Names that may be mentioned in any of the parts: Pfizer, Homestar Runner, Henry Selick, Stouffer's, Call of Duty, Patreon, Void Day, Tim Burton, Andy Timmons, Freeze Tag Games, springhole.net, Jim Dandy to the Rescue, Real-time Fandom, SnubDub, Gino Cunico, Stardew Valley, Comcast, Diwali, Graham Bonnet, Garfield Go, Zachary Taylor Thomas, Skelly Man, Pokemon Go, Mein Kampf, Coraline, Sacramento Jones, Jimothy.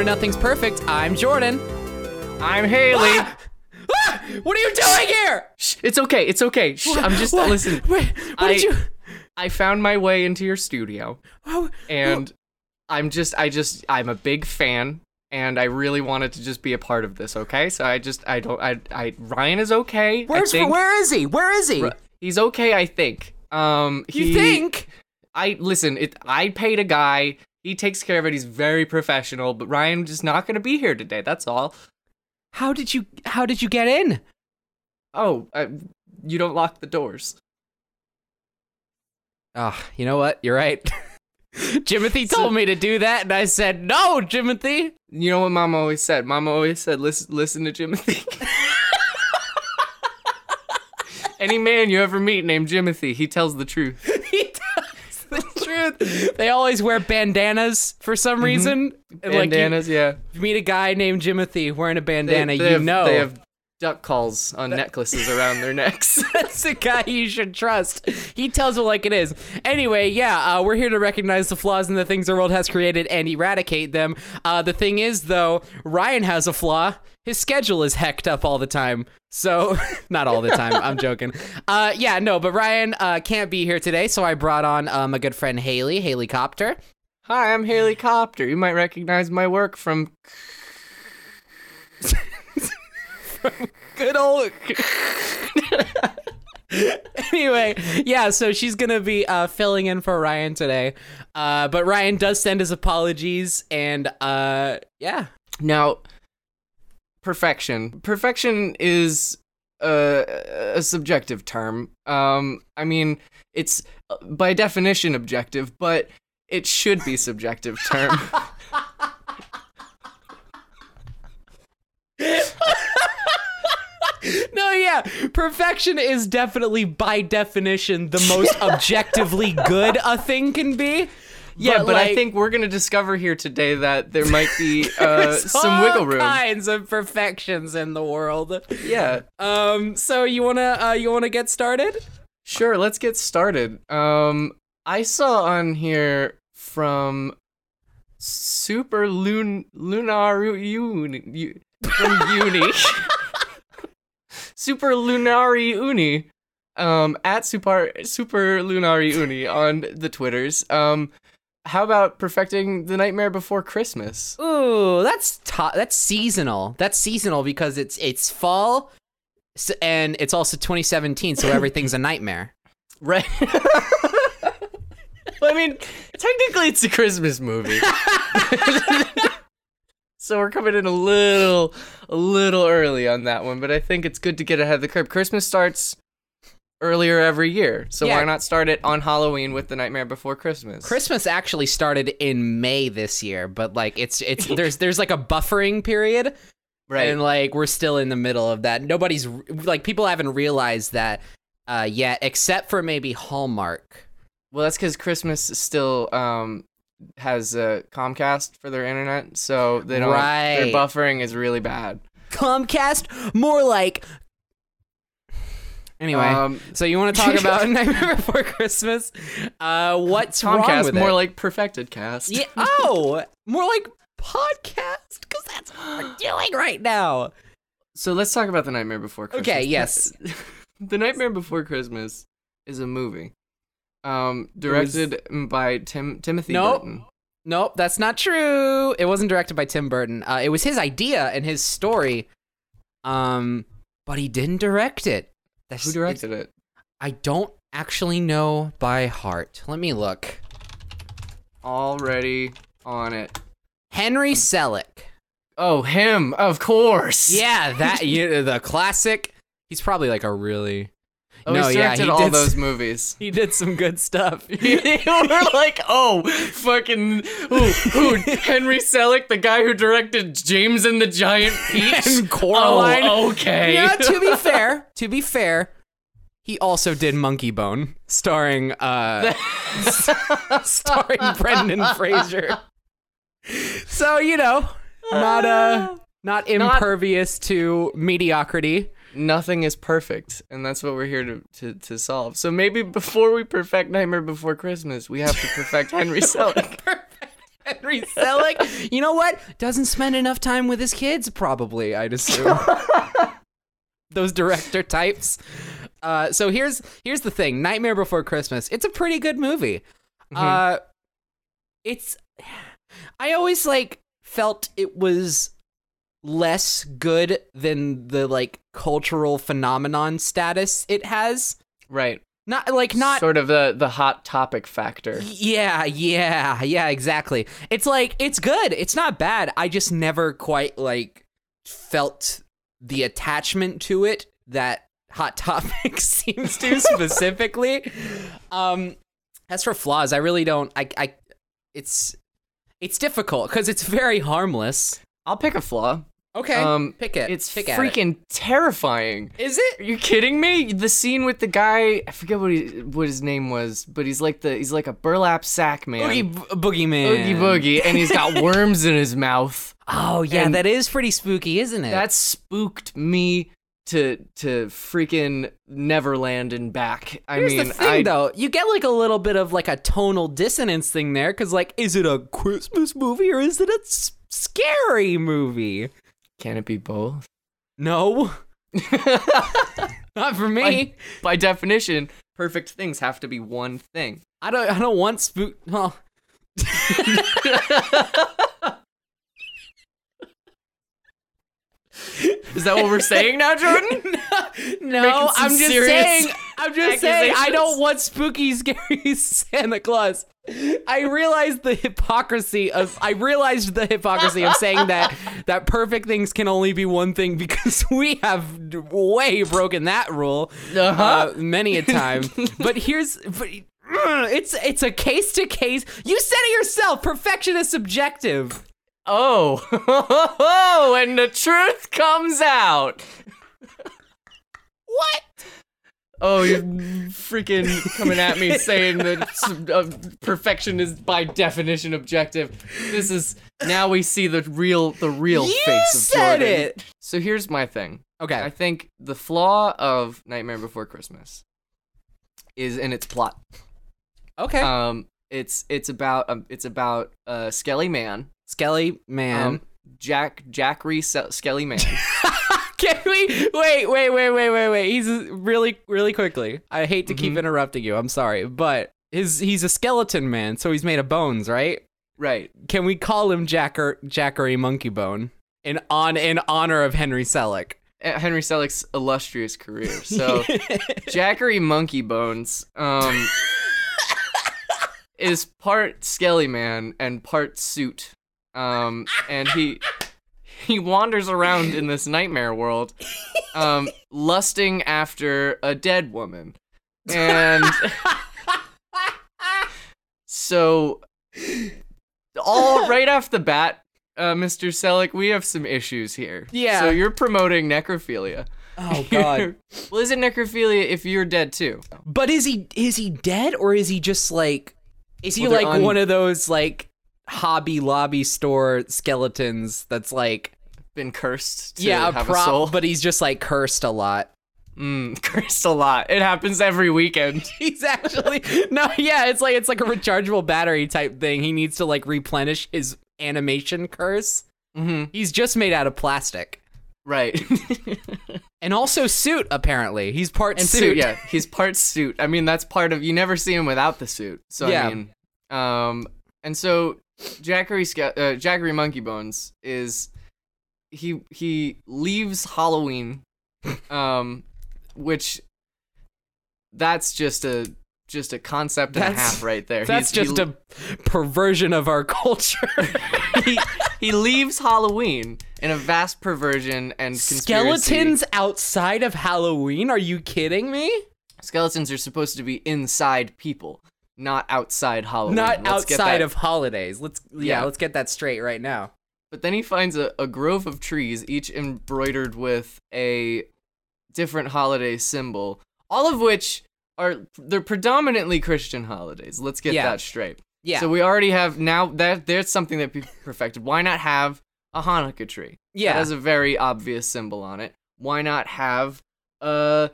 to Nothing's Perfect. I'm Jordan. I'm Haley. Ah! Ah! What are you doing here? Shh. It's okay. It's okay. Shh. I'm just listening. Wait, I found my way into your studio, and I'm a big fan, and I really wanted to just be a part of this. Okay, so Ryan is okay. Where is he? Where is he? He's okay, I think. You think? I paid a guy. He takes care of it. He's very professional, but Ryan is not going to be here today. That's all. How did you get in? Oh, you don't lock the doors. You know what? You're right. Jimothy told me to do that, and I said, no, Jimothy. You know what Mama always said? Mama always said, listen to Jimothy. Any man you ever meet named Jimothy, he tells the truth. They always wear bandanas for some reason. Mm-hmm. Bandanas, yeah. You meet a guy named Jimothy wearing a bandana, They have duck calls on necklaces around their necks. That's the guy you should trust. He tells it like it is. Anyway, we're here to recognize the flaws in the things the world has created and eradicate them. The thing is, though, Ryan has a flaw. His schedule is hecked up all the time. So, not all the time, I'm joking. But Ryan can't be here today, so I brought on my good friend Haley Copter. Hi, I'm Haley Copter. You might recognize my work from... good old... Anyway, so she's gonna be filling in for Ryan today. But Ryan does send his apologies, and Now... Perfection. Perfection is a subjective term. I mean, it's by definition objective, but it should be subjective term. No, perfection is definitely by definition the most objectively good a thing can be. Yeah, but I think we're going to discover here today that there might be some wiggle room. All kinds of perfections in the world. Yeah. So you wanna get started? Sure, let's get started. I saw on here from Super Lunari from Uni. Super Lunari Uni. At Super Lunari Uni on the Twitters. How about perfecting The Nightmare Before Christmas? Ooh, that's seasonal. That's seasonal because it's fall, and it's also 2017, so everything's a nightmare. Right. Well, I mean, technically it's a Christmas movie. So we're coming in a little early on that one, but I think it's good to get ahead of the curve. Christmas starts earlier every year, so why not start it on Halloween with The Nightmare Before Christmas? Christmas actually started in May this year, but it's there's a buffering period, right? And we're still in the middle of that. Nobody's people haven't realized that yet, except for maybe Hallmark. Well, that's because Christmas still has Comcast for their internet, so they don't. Right. Their buffering is really bad. Comcast, more like. Anyway, so you want to talk about Nightmare Before Christmas? What's Comcast, wrong with it? More like perfected cast. Yeah. Oh, more like podcast, because that's what we're doing right now. So let's talk about The Nightmare Before Christmas. Okay, yes. The Nightmare Before Christmas is a movie directed by Timothy Burton. Nope, that's not true. It wasn't directed by Tim Burton. It was his idea and his story, but he didn't direct it. Who directed it? I don't actually know by heart. Let me look. Already on it. Henry Selick. Oh, him, of course. Yeah, that the classic. He's probably a really. Oh, no, he did all those movies. He did some good stuff. We're Henry Selick, the guy who directed James and the Giant Peach and Coraline. Oh, okay. Yeah, to be fair, he also did Monkey Bone, starring starring Brendan Fraser. So not impervious to mediocrity. Nothing is perfect, and that's what we're here to solve. So maybe before we perfect Nightmare Before Christmas, we have to perfect Henry Selick. Perfect Henry Selick. You know what? Doesn't spend enough time with his kids, probably, I'd assume. Those director types. So here's the thing. Nightmare Before Christmas. It's a pretty good movie. Mm-hmm. I always felt it was less good than the cultural phenomenon status it has. Right. Not sort of the hot topic factor. Yeah, exactly. It's it's good. It's not bad. I just never quite felt the attachment to it that Hot Topic seems to specifically. As for flaws, I really don't. It's difficult because it's very harmless. I'll pick a flaw. Okay, pick it. It's freaking terrifying. Is it? Are you kidding me? The scene with the guy, I forget what his name was, but he's like a burlap sack man. Oogie Boogie Man. And he's got worms in his mouth. Oh yeah, and that is pretty spooky, isn't it? That spooked me to freaking Neverland and back. Here's the thing, though. You get a little bit of a tonal dissonance thing there, because is it a Christmas movie or is it a scary movie? Can it be both? No. Not for me. By definition, perfect things have to be one thing. I don't want spook. Oh. Is that what we're saying now, Jordan? No, I'm just saying I don't want spooky, scary Santa Claus. I realized the hypocrisy of saying that perfect things can only be one thing, because we have way broken that rule many a time. But it's a case to case. You said it yourself. Perfection is subjective. Oh, and the truth comes out. What? Oh, you're freaking coming at me saying that perfection is by definition objective. This is, now we see the real face of Jordan. You said it! So here's my thing. Okay. I think the flaw of Nightmare Before Christmas is in its plot. Okay. It's about Skelly Man. Skelly Man. Skelly Man. Can we wait. He's really, really quickly. I hate to keep interrupting you. I'm sorry, but he's a skeleton man, so he's made of bones, right? Right. Can we call him Jackery Monkeybone in honor of Henry Selick? Henry Selick's illustrious career. So Jackery Monkeybones is part Skelly Man and part suit. And he wanders around in this nightmare world, lusting after a dead woman. And so, all right off the bat, Mr. Selick, we have some issues here. Yeah. So you're promoting necrophilia. Oh God. Well, isn't necrophilia if you're dead too? But is he dead, or is he just one of those Hobby Lobby store skeletons that's been cursed to have a soul? But he's just cursed a lot. Cursed a lot. It happens every weekend. He's actually it's like a rechargeable battery type thing. He needs to replenish his animation curse. Mm-hmm. He's just made out of plastic. Right. And also suit, apparently. He's part suit. Yeah, he's part suit. I mean, that's part of, you never see him without the suit. So yeah. And so Jackery Monkeybones is, he leaves Halloween, which that's just a concept and a half right there. That's a perversion of our culture. He leaves Halloween in a vast perversion and conspiracy. Skeletons outside of Halloween? Are you kidding me? Skeletons are supposed to be inside people, not outside Halloween. Not outside of holidays. Let's get that straight right now. But then he finds a grove of trees, each embroidered with a different holiday symbol, all of which they're predominantly Christian holidays. Let's get that straight. Yeah. So we already have, now that there's something that people perfected. Why not have a Hanukkah tree? Yeah. That has a very obvious symbol on it. Why not have I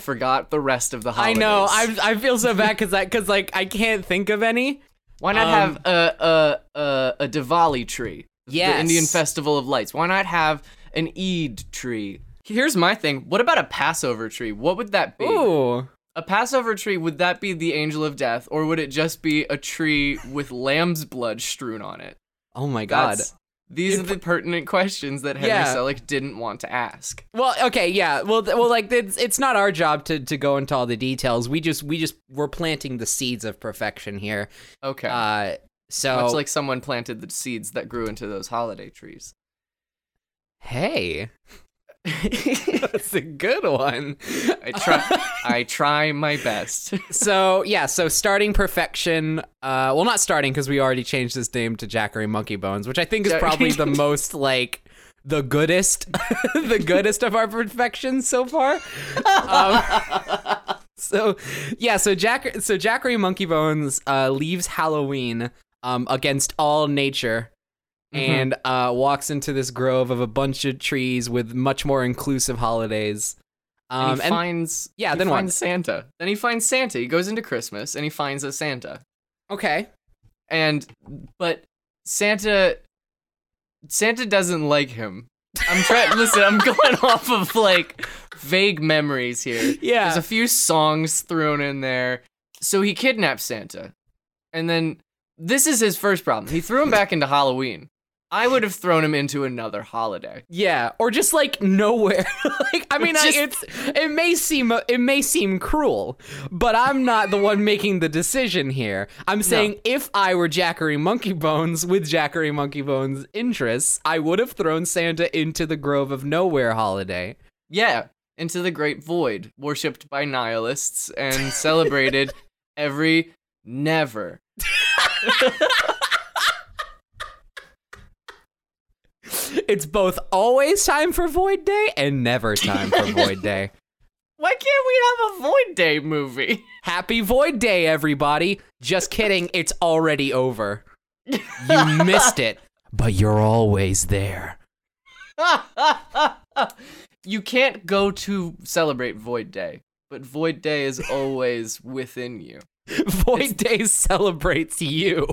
forgot the rest of the holidays. I know. I feel so bad because I can't think of any. Why not have a Diwali tree? Yes. The Indian Festival of Lights. Why not have an Eid tree? Here's my thing. What about a Passover tree? What would that be? Ooh. A Passover tree, would that be the angel of death, or would it just be a tree with lamb's blood strewn on it? Oh my God. These are the pertinent questions that Henry Selick didn't want to ask. Well, okay, yeah. Well, like it's not our job to go into all the details. We're planting the seeds of perfection here. Okay. So much like someone planted the seeds that grew into those holiday trees. Hey. That's a good one. I try my best. So starting perfection. Well, not starting, because we already changed his name to Jackery Monkey Bones, which I think is probably the most like the goodest of our perfections so far. So Jackery Monkey Bones leaves Halloween against all nature. Mm-hmm. And walks into this grove of a bunch of trees with much more inclusive holidays. He finds Santa. Then he finds Santa. He goes into Christmas and he finds a Santa. Okay. But Santa doesn't like him. Listen, I'm going off of like vague memories here. Yeah. There's a few songs thrown in there. So he kidnaps Santa. And then this is his first problem. He threw him back into Halloween. I would have thrown him into another holiday. Yeah, or just like nowhere. It may seem cruel, but I'm not the one making the decision here. I'm saying if I were Jackery Monkey Bones with Jackery Monkey Bones interests, I would have thrown Santa into the Grove of Nowhere holiday. Yeah, into the Great Void, worshipped by nihilists and celebrated every never. It's both always time for Void Day and never time for Void Day. Why can't we have a Void Day movie? Happy Void Day, everybody. Just kidding. It's already over. You missed it, but you're always there. You can't go to celebrate Void Day, but Void Day is always within you. Void Day celebrates you.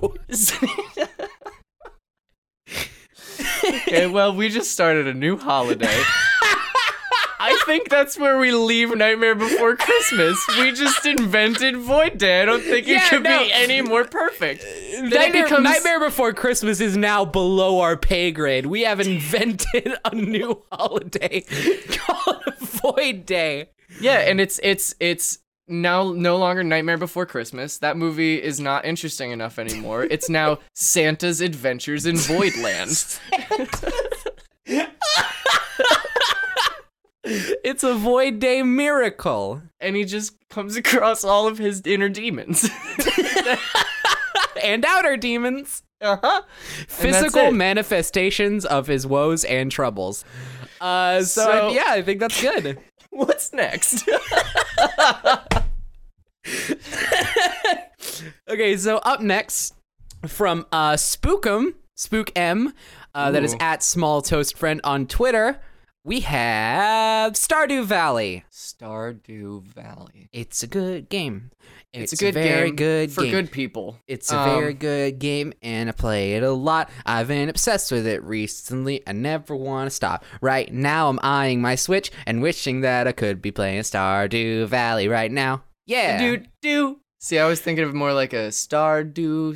Okay, well, we just started a new holiday. I think that's where we leave Nightmare Before Christmas. We just invented Void Day. I don't think it could be any more perfect. Nightmare Before Christmas is now below our pay grade. We have invented a new holiday called Void Day. Yeah, and it's now no longer Nightmare Before Christmas. That movie is not interesting enough anymore. It's now Santa's Adventures in Voidland. It's a Void Day miracle. And he just comes across all of his inner demons. And outer demons. Uh-huh. Physical manifestations of his woes and troubles. I think that's good. What's next? Okay, so up next from Spook M, that is at Small Toast Friend on Twitter, we have Stardew Valley. It's a good game. It's a very good game. For good people. It's a very good game, and I play it a lot. I've been obsessed with it recently. I never want to stop. Right now, I'm eyeing my Switch and wishing that I could be playing Stardew Valley right now. Yeah. Do. See, I was thinking of more like a Stardew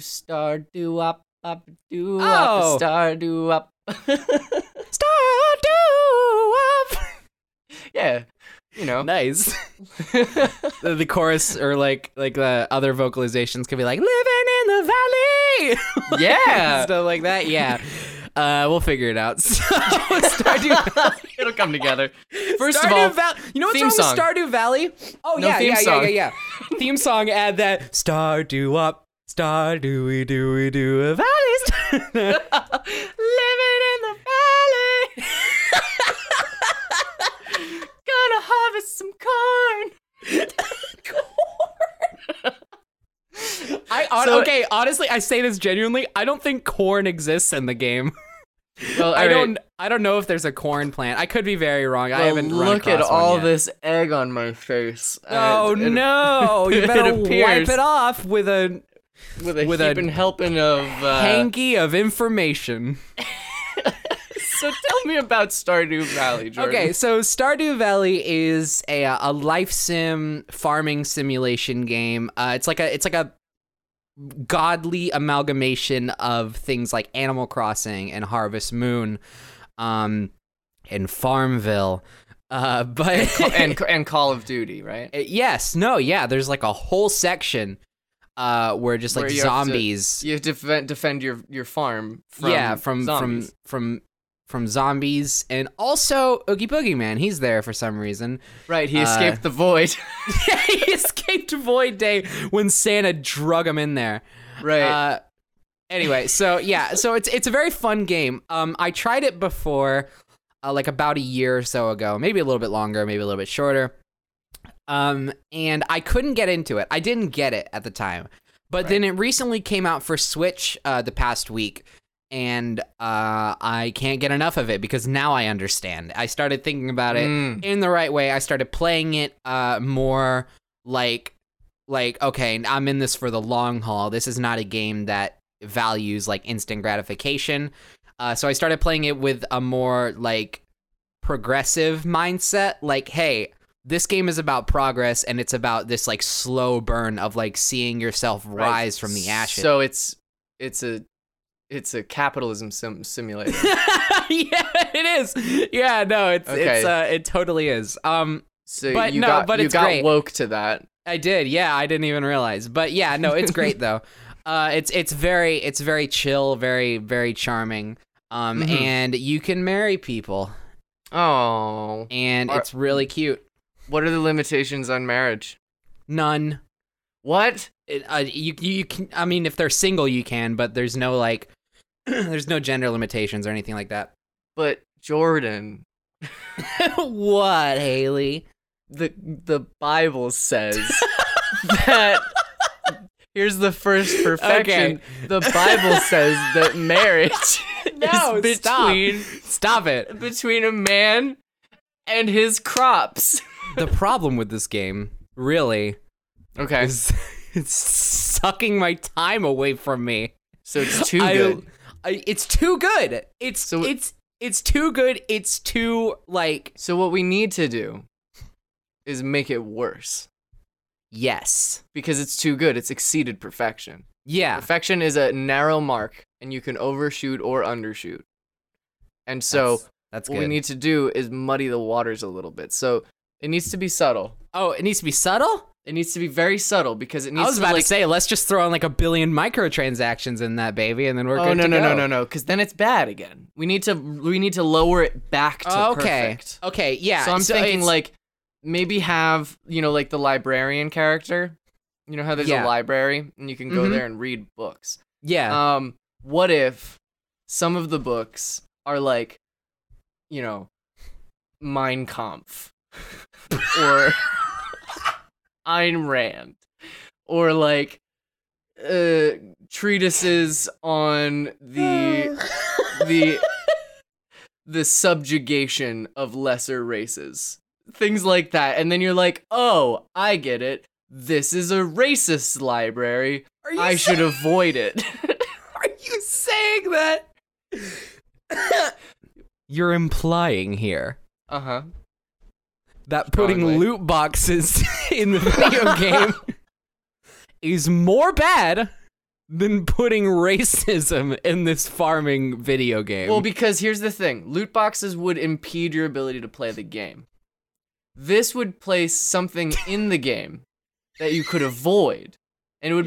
up. Stardew up. Yeah. You know, nice. The chorus or like the other vocalizations could be like living in the valley, yeah, stuff like that. Yeah, we'll figure it out. So, Stardew Valley. It'll come together. First Stardew of all, you know what's wrong with Stardew Valley? Oh no, yeah. Theme song. Add that Stardew up, Stardewy doey do a valley. Living in the valley. Gonna harvest some corn. Corn. Honestly, I say this genuinely. I don't think corn exists in the game. Well, I don't know if there's a corn plant. I could be very wrong. Well, I haven't run across one yet. Look at all this egg on my face. Oh no! You better wipe it off with a With a helping of hanky of information. So tell me about Stardew Valley, Jordan. Okay, so Stardew Valley is a life sim farming simulation game. It's like a godly amalgamation of things like Animal Crossing and Harvest Moon, and Farmville. But Call of Duty, right? Yes. No. Yeah. There's like a whole section where just like where zombies. You have to defend your farm. From zombies, and also Oogie Boogie Man. He's there for some reason. Right, he escaped the void. Yeah, he escaped Void Day when Santa drug him in there. Right. Anyway, so yeah, so it's a very fun game. I tried it before, like about a year or so ago, maybe a little bit longer, maybe a little bit shorter. And I couldn't get into it. I didn't get it at the time, but then it recently came out for Switch the past week. And I can't get enough of it because now I understand. I started thinking about it in the right way. I started playing it more like, okay, I'm in this for the long haul. This is not a game that values like instant gratification. So I started playing it with a more like progressive mindset. Like, hey, this game is about progress, and it's about this like slow burn of like seeing yourself rise from the ashes. So it's a capitalism simulator. Yeah, it is. Yeah, no, it totally is. But you got woke to that. I did. Yeah, I didn't even realize. But yeah, no, it's great though. It's very chill, very very charming. And you can marry people. Oh, and it's really cute. What are the limitations on marriage? None. What? You can, I mean, if they're single, you can, but there's no like, there's no gender limitations or anything like that. But Jordan, what, Haley? The Bible says that. Here's the first perfection. Okay. The Bible says that marriage is between between a man and his crops. The problem with this game, really. Okay. It's sucking my time away from me. So it's too good. It's too good. It's too good. It's too like. So what we need to do is make it worse. Yes. Because it's too good. It's exceeded perfection. Yeah. Perfection is a narrow mark, and you can overshoot or undershoot. And so that's what we need to do is muddy the waters a little bit. So it needs to be subtle. Oh, it needs to be subtle? It needs to be very subtle because it needs to be. I was about to say, let's just throw in like 1 billion microtransactions in that baby, and then we're good to go. No, because then it's bad again. We need to lower it back to perfect. Okay, yeah. So I'm thinking like maybe have, you know, like the librarian character. You know how there's a library and you can go there and read books. Yeah. What if some of the books are like, you know, Mein Kampf or Ayn Rand, or like treatises on the subjugation of lesser races, things like that, and then you're like, oh, I get it. This is a racist library. I should avoid it. Are you saying that? You're implying here. Uh-huh. That putting loot boxes in the video game is more bad than putting racism in this farming video game. Well, because here's the thing. Loot boxes would impede your ability to play the game. This would place something in the game that you could avoid. And it would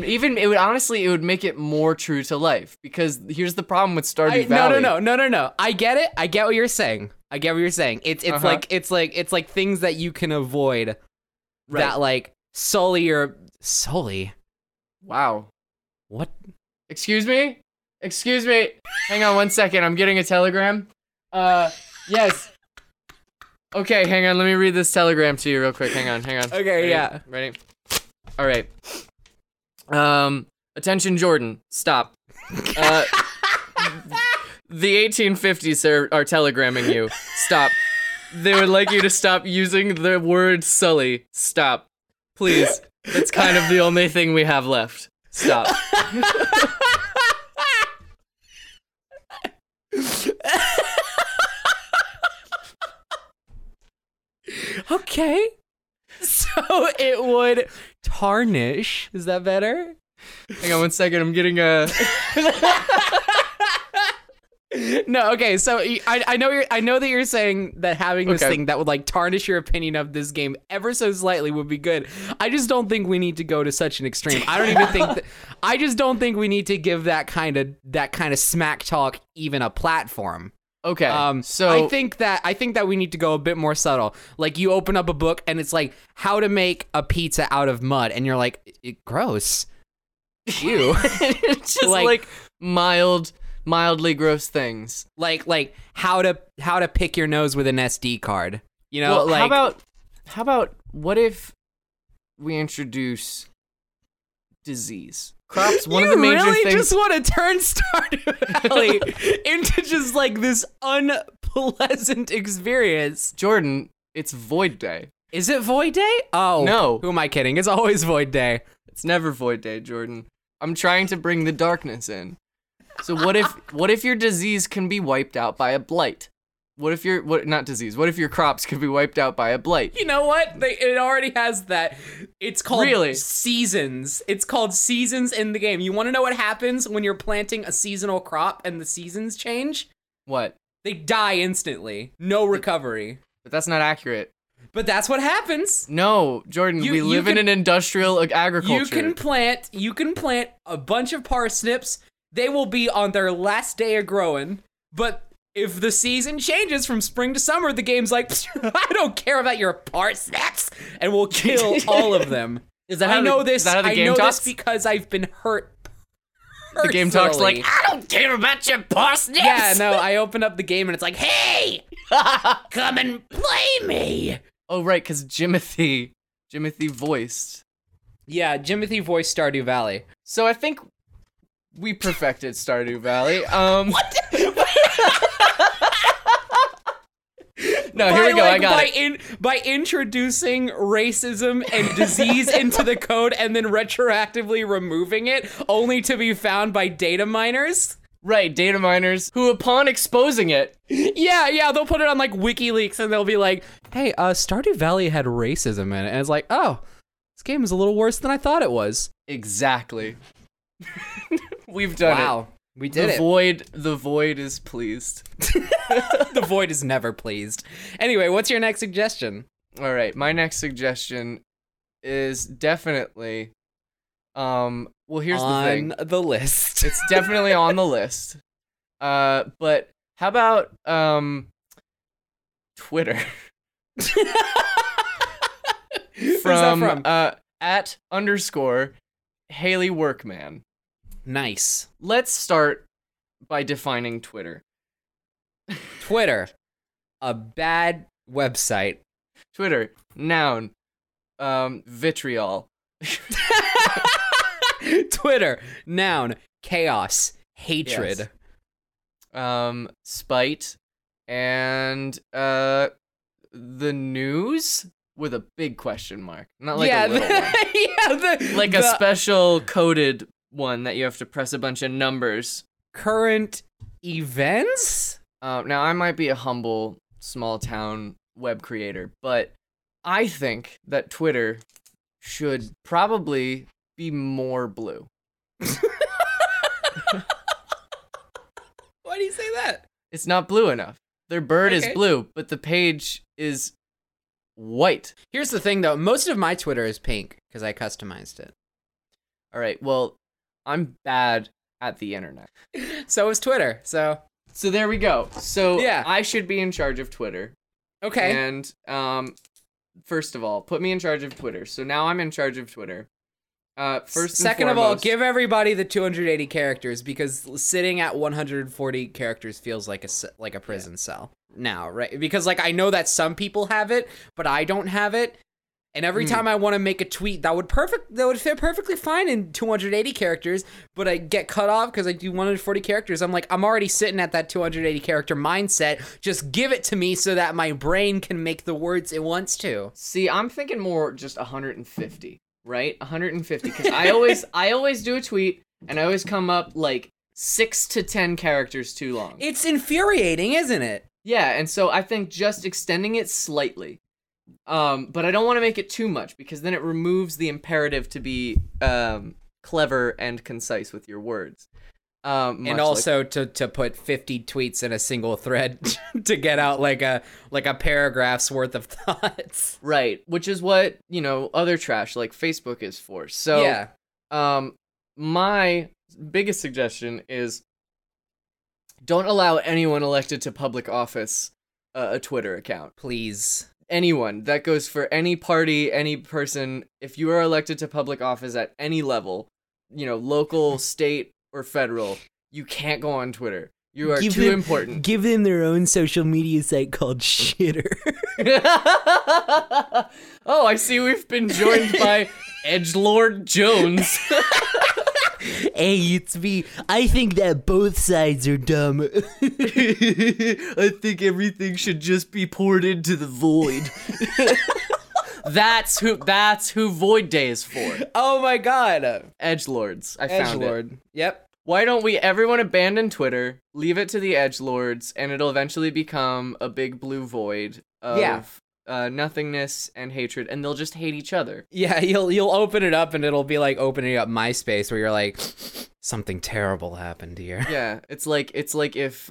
make it more true to life. Because here's the problem with Stardew Valley. No. I get it. I get what you're saying. It's like things that you can avoid that like solely. Wow. What? Excuse me. Hang on one second. I'm getting a telegram. Yes. Okay, hang on. Let me read this telegram to you real quick. Hang on. Okay, ready? Yeah. Ready? All right. Attention, Jordan. Stop. The 1850s are telegramming you. Stop. They would like you to stop using the word Sully. Stop. Please. That's kind of the only thing we have left. Stop. Okay. So it would tarnish. Is that better? Hang on one second. I'm getting a... No, okay, so I know that you're saying that having this thing that would like tarnish your opinion of this game ever so slightly would be good. I just don't think we need to go to such an extreme. I don't even think that, I just don't think we need to give that kind of smack talk even a platform. Okay. So I think that we need to go a bit more subtle. Like you open up a book and it's like how to make a pizza out of mud and you're like gross. Ew. It's just like mildly gross things like how to pick your nose with an SD card, you know? Well, like how about what if we introduce disease? Crops, one of the major things. You really just want to turn Stardew Valley into just like this unpleasant experience. Jordan, it's Void Day. Is it Void Day? Oh no, who am I kidding? It's always Void Day. It's never Void Day, Jordan. I'm trying to bring the darkness in. So what if your disease can be wiped out by a blight? What if your crops can be wiped out by a blight? You know what? It already has that. It's called seasons. It's called seasons in the game. You want to know what happens when you're planting a seasonal crop and the seasons change? What? They die instantly. No recovery. But that's not accurate. But that's what happens. No, Jordan, we live in an industrial agriculture. You can plant a bunch of parsnips. They will be on their last day of growing, but if the season changes from spring to summer, the game's like, I don't care about your parsnips, and we'll kill all of them. I know this because I've been hurt. The game talks like, I don't care about your parsnips. Yeah, no, I open up the game and it's like, hey, come and play me. Oh, right, because Jimothy voiced. Yeah, Jimothy voiced Stardew Valley. So I think... we perfected Stardew Valley. What? No, here we go. I got it. By introducing racism and disease into the code and then retroactively removing it, only to be found by data miners. Right, data miners who, upon exposing it, yeah, they'll put it on like WikiLeaks and they'll be like, "Hey, Stardew Valley had racism in it," and it's like, "Oh, this game is a little worse than I thought it was." Exactly. We've done it. Wow, we did it. The void is pleased. The void is never pleased. Anyway, what's your next suggestion? All right, my next suggestion is definitely, well, here's the thing. On the list. It's definitely on the list. But how about Twitter? Who's that from? @ Haley Workman. Nice. Let's start by defining Twitter. Twitter, a bad website. Twitter, noun, vitriol. Twitter, noun, chaos, hatred, yes. Spite, and the news with a big question mark. Not like a little one. Yeah, a special coded one that you have to press a bunch of numbers. Current events? Now, I might be a humble, small-town web creator, but I think that Twitter should probably be more blue. Why do you say that? It's not blue enough. Their bird is blue, but the page is white. Here's the thing, though. Most of my Twitter is pink, because I customized it. All right, well... I'm bad at the internet. So is Twitter. So there we go. So yeah. I should be in charge of Twitter. Okay. And first of all, put me in charge of Twitter. So now I'm in charge of Twitter. Second of all, give everybody the 280 characters because sitting at 140 characters feels like a prison cell now, right? Because like I know that some people have it, but I don't have it. And every time I want to make a tweet, that would fit perfectly fine in 280 characters, but I get cut off because I do 140 characters. I'm like, I'm already sitting at that 280 character mindset. Just give it to me so that my brain can make the words it wants to. See, I'm thinking more just 150. right? 150. Because I always do a tweet, and I always come up like 6 to 10 characters too long. It's infuriating, isn't it? Yeah, and so I think just extending it slightly. But I don't want to make it too much, because then it removes the imperative to be clever and concise with your words. And also like, to put 50 tweets in a single thread to get out like a paragraph's worth of thoughts. Right, which is what, you know, other trash like Facebook is for. So yeah. My biggest suggestion is don't allow anyone elected to public office a Twitter account. Please. Anyone. That goes for any party, any person. If you are elected to public office at any level, you know, local, state, or federal, you can't go on Twitter. You are too important. Give them their own social media site called Shitter. Oh, I see we've been joined by Edgelord Jones. Hey, it's me. I think that both sides are dumb. I think everything should just be poured into the void. That's who Void Day is for. Oh my God. Edgelords. I found it. Yep. Why don't we everyone abandon Twitter, leave it to the Edgelords, and it'll eventually become a big blue void of nothingness and hatred, and they'll just hate each other. Yeah, you'll open it up, and it'll be like opening up MySpace, where you're like, something terrible happened here. Yeah, it's like if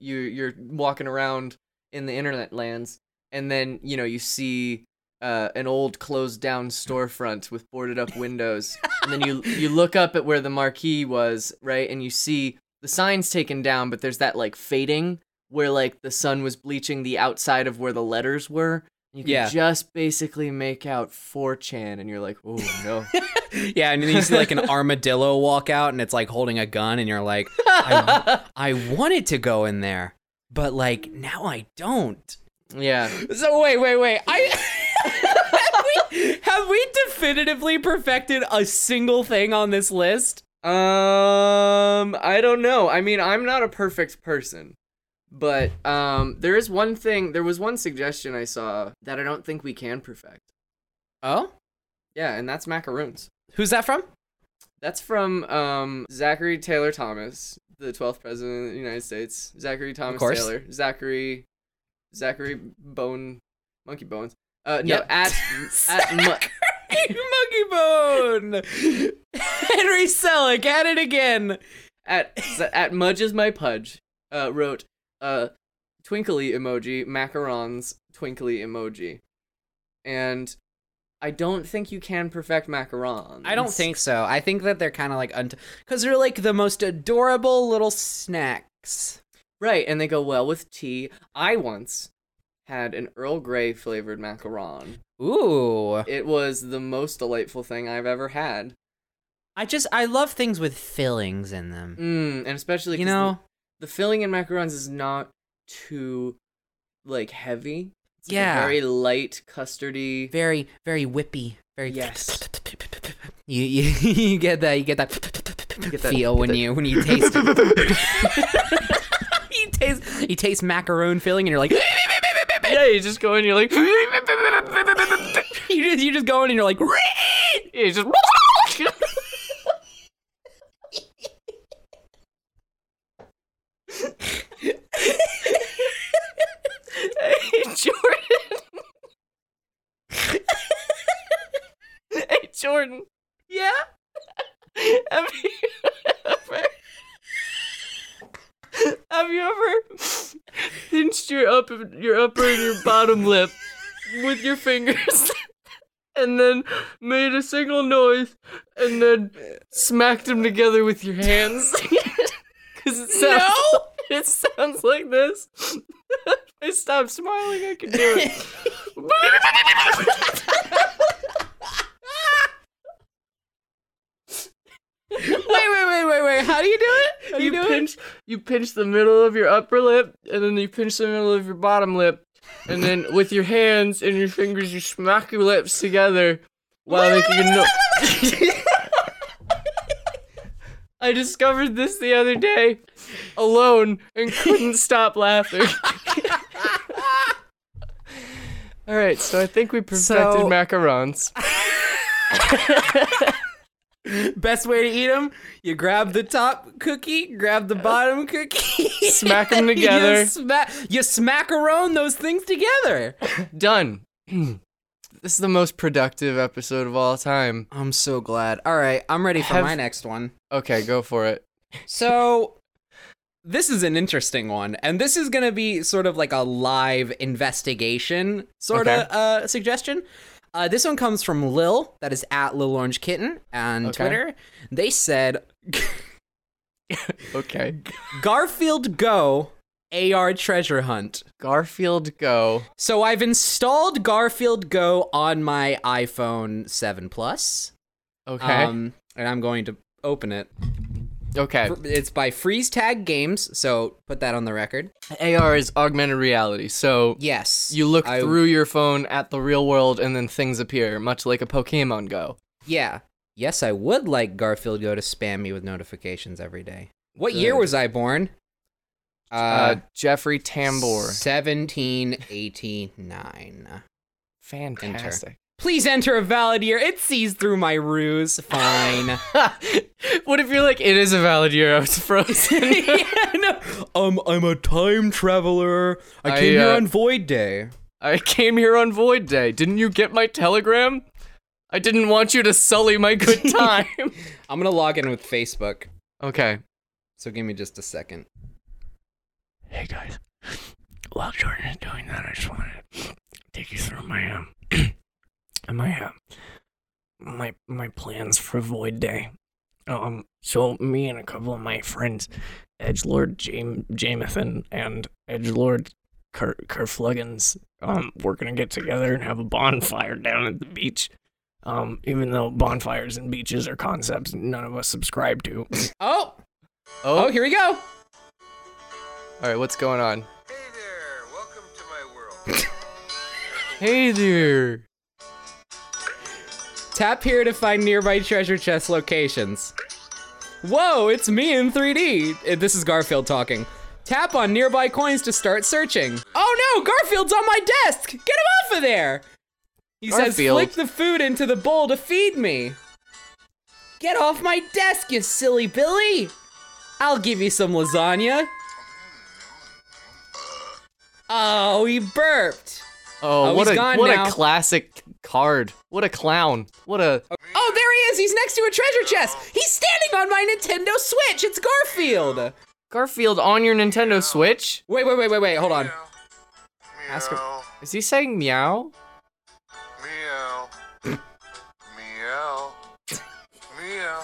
you're walking around in the internet lands, and then you know you see an old closed down storefront with boarded up windows, and then you look up at where the marquee was, right, and you see the sign's taken down, but there's that like fading where like the sun was bleaching the outside of where the letters were. You can just basically make out 4chan, and you're like, oh, no. Yeah, and then you see, like, an armadillo walk out, and it's, like, holding a gun, and you're like, I wanted to go in there, but, like, now I don't. Yeah. So, wait. Have we definitively perfected a single thing on this list? I don't know. I mean, I'm not a perfect person. But there is one thing. There was one suggestion I saw that I don't think we can perfect. Oh, yeah, and that's macaroons. Who's that from? That's from Zachary Taylor Thomas, the 12th president of the United States. Zachary Thomas Taylor. Zachary Bone, Monkey Bones. Monkey Bone. Henry Selick at it again. At Mudge is my Pudge. Wrote. Twinkly emoji, macarons, twinkly emoji. And I don't think you can perfect macarons. I don't think so. I think that they're kind of like, because they're like the most adorable little snacks. Right, and they go well with tea. I once had an Earl Grey flavored macaron. Ooh. It was the most delightful thing I've ever had. I love things with fillings in them. And especially, you know. The filling in macarons is not too, like, heavy. It's like very light, custardy. Very, very whippy. Very. Yes. You get that. You get that feel when you taste it. You taste macaron filling, and you're like. Yeah, you just go in, and you're like. you just go in, and you're like. You just. Hey, Jordan. Hey, Jordan. Yeah? Have you ever pinched your upper and your bottom lip with your fingers and then made a single noise and then smacked them together with your hands? Because it sounds like this. I stopped smiling. I can do it. Wait. How do you do it? You pinch the middle of your upper lip, and then you pinch the middle of your bottom lip, and then with your hands and your fingers, you smack your lips together while making a noise. I discovered this the other day, alone, and couldn't stop laughing. All right, so I think we perfected macarons. Best way to eat them, you grab the top cookie, grab the bottom cookie. Smack them together. You smackarone those things together. Done. This is the most productive episode of all time. I'm so glad. All right, I'm ready for my next one. Okay, go for it. So, this is an interesting one, and this is going to be sort of like a live investigation sort of suggestion. This one comes from Lil, that is at Lil Orange Kitten on Twitter. They said, Garfield Go AR treasure hunt. Garfield Go. So I've installed Garfield Go on my iPhone 7 Plus. Okay. And I'm going to open it. Okay. It's by Freeze Tag Games, so put that on the record. AR is augmented reality, so yes, you look through your phone at the real world and then things appear, much like a Pokemon Go. Yeah. Yes, I would like Garfield Go to spam me with notifications every day. What year was I born? Jeffrey Tambor. 1789. Fantastic. Enter. Please enter a valid year. It sees through my ruse. Fine. What if you're like, it is a valid year? I was frozen. I'm a time traveler. I came here on Void Day. I came here on Void Day. Didn't you get my telegram? I didn't want you to sully my good time. I'm gonna log in with Facebook. Okay. So give me just a second. Hey guys. While Jordan is doing that, I just want to take you through my my plans for Void Day. So me and a couple of my friends, Edgelord Jamathan and Edgelord Kerfluggins, we're gonna get together and have a bonfire down at the beach. Even though bonfires and beaches are concepts none of us subscribe to. Oh, here we go. All right, what's going on? Hey there, welcome to my world. Hey there. Tap here to find nearby treasure chest locations. Whoa, it's me in 3D. This is Garfield talking. Tap on nearby coins to start searching. Oh no, Garfield's on my desk! Get him off of there! He says, flick the food into the bowl to feed me. Get off my desk, you silly Billy! I'll give you some lasagna. Oh, he burped. Oh, what a classic card. What a clown. Oh, there he is. He's next to a treasure chest. He's standing on my Nintendo Switch. It's Garfield. Garfield on your Nintendo Switch? Wait. Hold on. Meow. Ask him. Is he saying meow? Meow. Meow. Meow. Meow.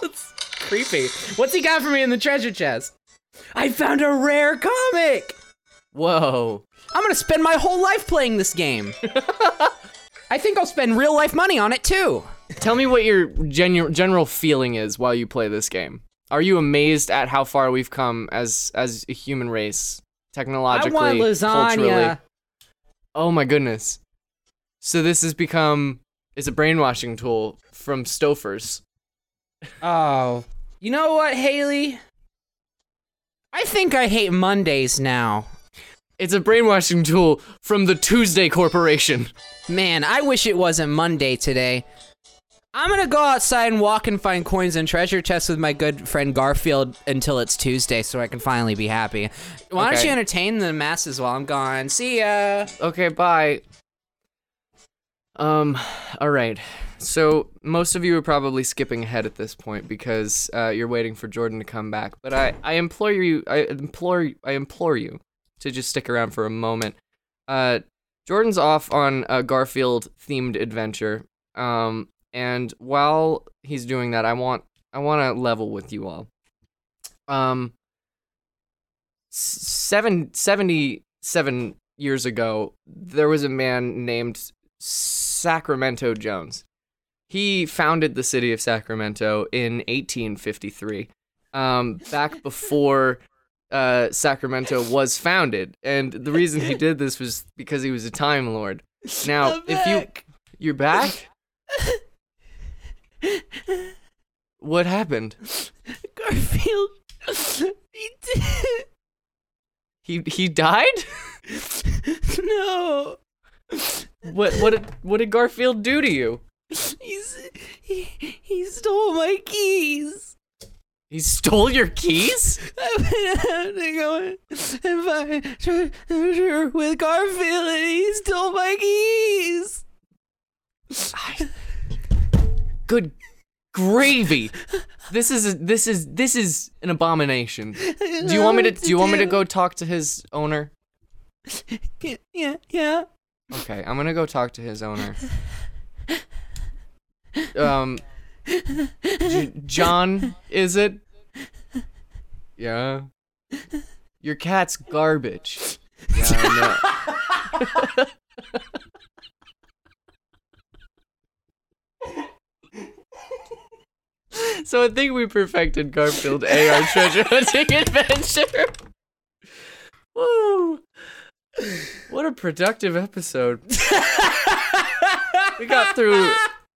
That's creepy. What's he got for me in the treasure chest? I found a rare comic. Whoa. I'm gonna spend my whole life playing this game. I think I'll spend real life money on it too. Tell me what your general feeling is while you play this game. Are you amazed at how far we've come as a human race, technologically, culturally? I want lasagna. Oh my goodness. So this has become, it's a brainwashing tool from Stouffer's. Oh. You know what, Haley? I think I hate Mondays now. It's a brainwashing tool from the Tuesday Corporation. Man, I wish it wasn't Monday today. I'm gonna go outside and walk and find coins and treasure chests with my good friend Garfield until it's Tuesday so I can finally be happy. Why don't you entertain the masses while I'm gone? See ya. Okay, bye. All right. So most of you are probably skipping ahead at this point because you're waiting for Jordan to come back. But I implore you to just stick around for a moment. Jordan's off on a Garfield-themed adventure, and while he's doing that, I want to level with you all. 77 years ago, there was a man named Sacramento Jones. He founded the city of Sacramento in 1853, back before Sacramento was founded. And the reason he did this was because he was a Time Lord. Now, you're back? What happened? Garfield, he died? No. What did Garfield do to you? He stole my keys. He stole your keys? I've been out to go and find treasure with Garfield, and he stole my keys. Good gravy! This is an abomination. Do you want me to? Do you want me to go talk to his owner? Yeah. Okay, I'm gonna go talk to his owner. John, is it? Yeah. Your cat's garbage. Yeah, I know. So I think we perfected Garfield A, our treasure hunting adventure. Woo! What a productive episode. We got through.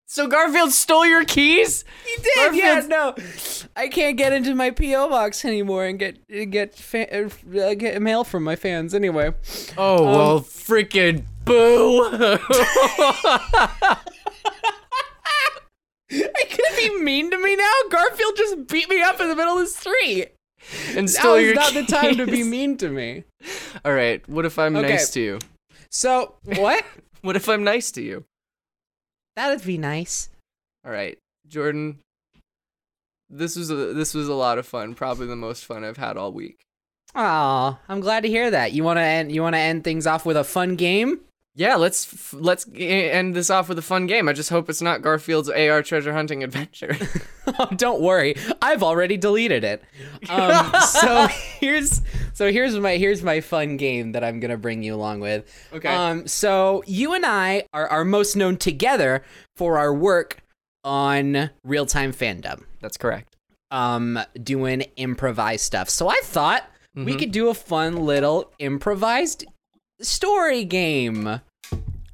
So Garfield stole your keys? He did. Garfield's... Yeah, no. I can't get into my PO box anymore and get mail from my fans anyway. Oh, well, freaking boo. Are you gonna be mean to me now? Garfield just beat me up in the middle of the street. And stole your keys. Now is not the time to be mean to me. All right. What if I'm nice to you? So what? What if I'm nice to you? That'd be nice. All right, Jordan. This was a lot of fun. Probably the most fun I've had all week. Aw, I'm glad to hear that. You want to end things off with a fun game? Yeah, let's end this off with a fun game. I just hope it's not Garfield's AR treasure hunting adventure. Oh, don't worry. I've already deleted it. So here's my fun game that I'm going to bring you along with. Okay. So you and I are most known together for our work on Real-Time Fandom. That's correct. Doing improvised stuff. So I thought we could do a fun little improvised story game.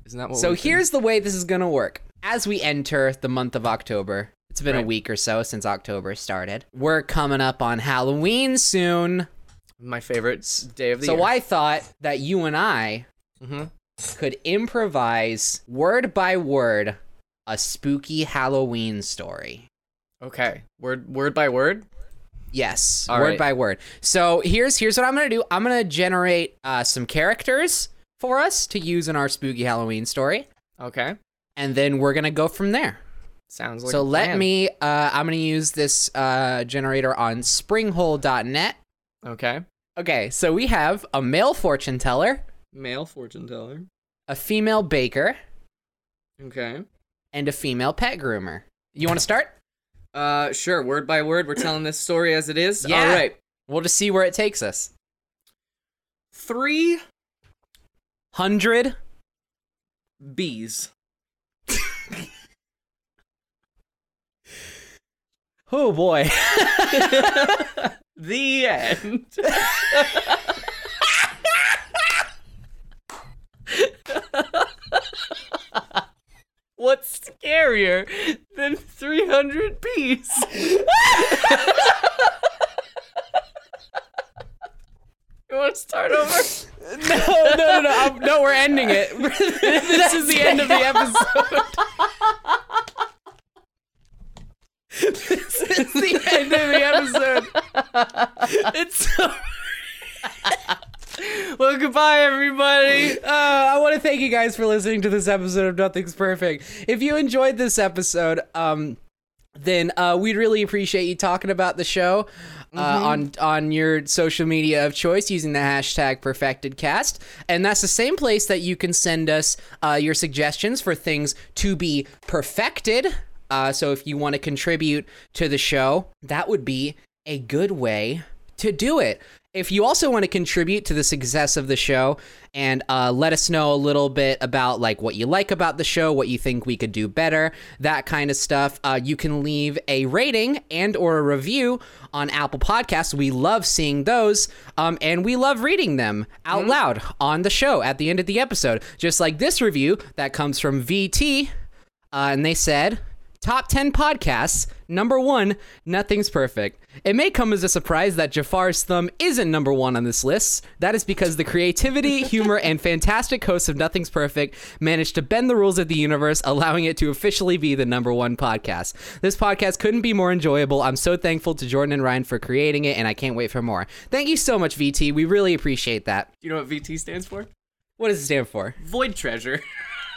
Isn't that what? So here's the way this is gonna work. As we enter the month of October, it's been a week or so since October started. We're coming up on Halloween soon. My favorite day of the year. So I thought that you and I could improvise word by word a spooky Halloween story. Okay, word by word. Yes, all word by word. So here's what I'm going to do. I'm going to generate some characters for us to use in our spooky Halloween story. Okay. And then we're going to go from there. Sounds like a plan. So let me, I'm going to use this generator on springhole.net. Okay. Okay, so we have a male fortune teller. Male fortune teller. A female baker. Okay. And a female pet groomer. You want to start? Sure. Word by word, we're telling this story as it is. Yeah. All right. We'll just see where it takes us. 300 bees. Oh boy. The end. What's scarier than 300 bees? You want to start over? No. No, we're ending it. This is the end of the episode. This is the end of the episode. It's so... Well, goodbye, everybody. I want to thank you guys for listening to this episode of Nothing's Perfect. If you enjoyed this episode, then we'd really appreciate you talking about the show on your social media of choice using the hashtag PerfectedCast. And that's the same place that you can send us your suggestions for things to be perfected. So if you want to contribute to the show, that would be a good way to do it. If you also want to contribute to the success of the show and let us know a little bit about like what you like about the show, what you think we could do better, that kind of stuff, you can leave a rating and or a review on Apple Podcasts. We love seeing those, and we love reading them out loud on the show at the end of the episode. Just like this review that comes from VT, and they said, Top 10 podcasts. Number 1, Nothing's Perfect. It may come as a surprise that Jafar's Thumb isn't number 1 on this list. That is because the creativity, humor, and fantastic hosts of Nothing's Perfect managed to bend the rules of the universe, allowing it to officially be the number 1 podcast. This podcast couldn't be more enjoyable. I'm so thankful to Jordan and Ryan for creating it, and I can't wait for more. Thank you so much, VT. We really appreciate that. You know what VT stands for? What does it stand for? Void Treasure.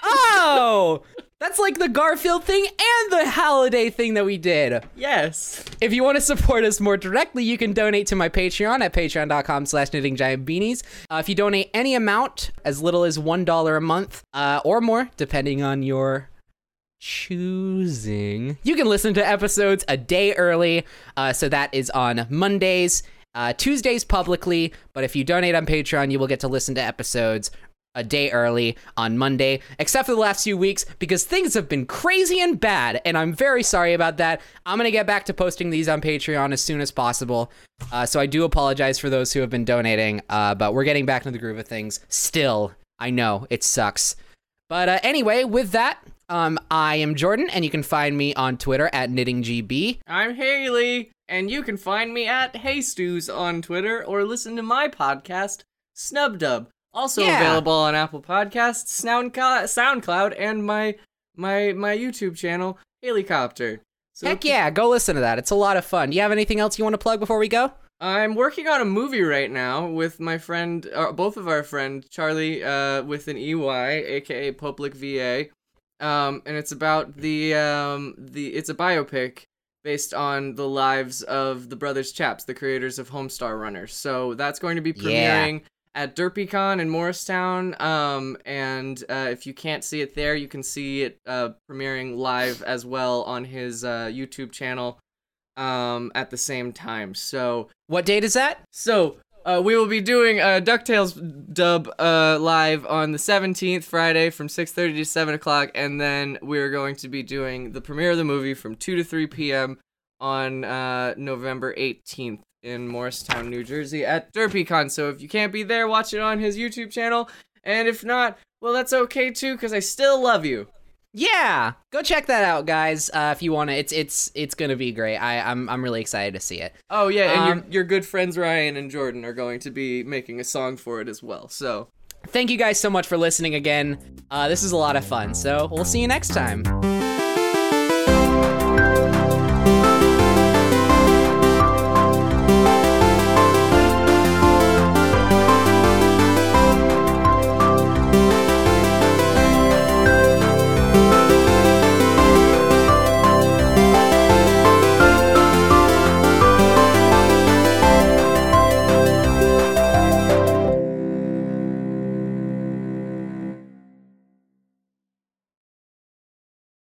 Oh! That's like the Garfield thing and the holiday thing that we did. Yes. If you want to support us more directly, you can donate to my Patreon at patreon.com/knittinggiantbeanies. If you donate any amount, as little as $1 a month or more, depending on your choosing, you can listen to episodes a day early. So that is on Mondays, Tuesdays publicly. But if you donate on Patreon, you will get to listen to episodes a day early on Monday, except for the last few weeks, because things have been crazy and bad, and I'm very sorry about that. I'm going to get back to posting these on Patreon as soon as possible, so I do apologize for those who have been donating, but we're getting back into the groove of things still. I know, it sucks. But anyway, with that, I am Jordan, and you can find me on Twitter at KnittingGB. I'm Haley, and you can find me at HeyStews on Twitter, or listen to my podcast, SnubDub. Also available on Apple Podcasts, SoundCloud, and my YouTube channel, Haley Copter. So heck yeah, go listen to that. It's a lot of fun. You have anything else you want to plug before we go? I'm working on a movie right now with my friend, both of our friend, Charlie with an EY, aka Public VA, and it's about it's a biopic based on the lives of the Brothers Chaps, the creators of Homestar Runner. So that's going to be premiering at DerpyCon in Morristown, and if you can't see it there, you can see it premiering live as well on his YouTube channel at the same time. So, what date is that? So, we will be doing DuckTales dub live on the 17th, Friday, from 6:30 to 7 o'clock, and then we're going to be doing the premiere of the movie from 2 to 3 p.m. on November 18th. In Morristown, New Jersey at DerpyCon. So if you can't be there, watch it on his YouTube channel. And if not, well, that's okay too, because I still love you. Yeah, go check that out, guys. If you want to, it's gonna be great. I'm really excited to see it. Oh yeah, and your good friends Ryan and Jordan are going to be making a song for it as well. So thank you guys so much for listening again. This is a lot of fun. So we'll see you next time.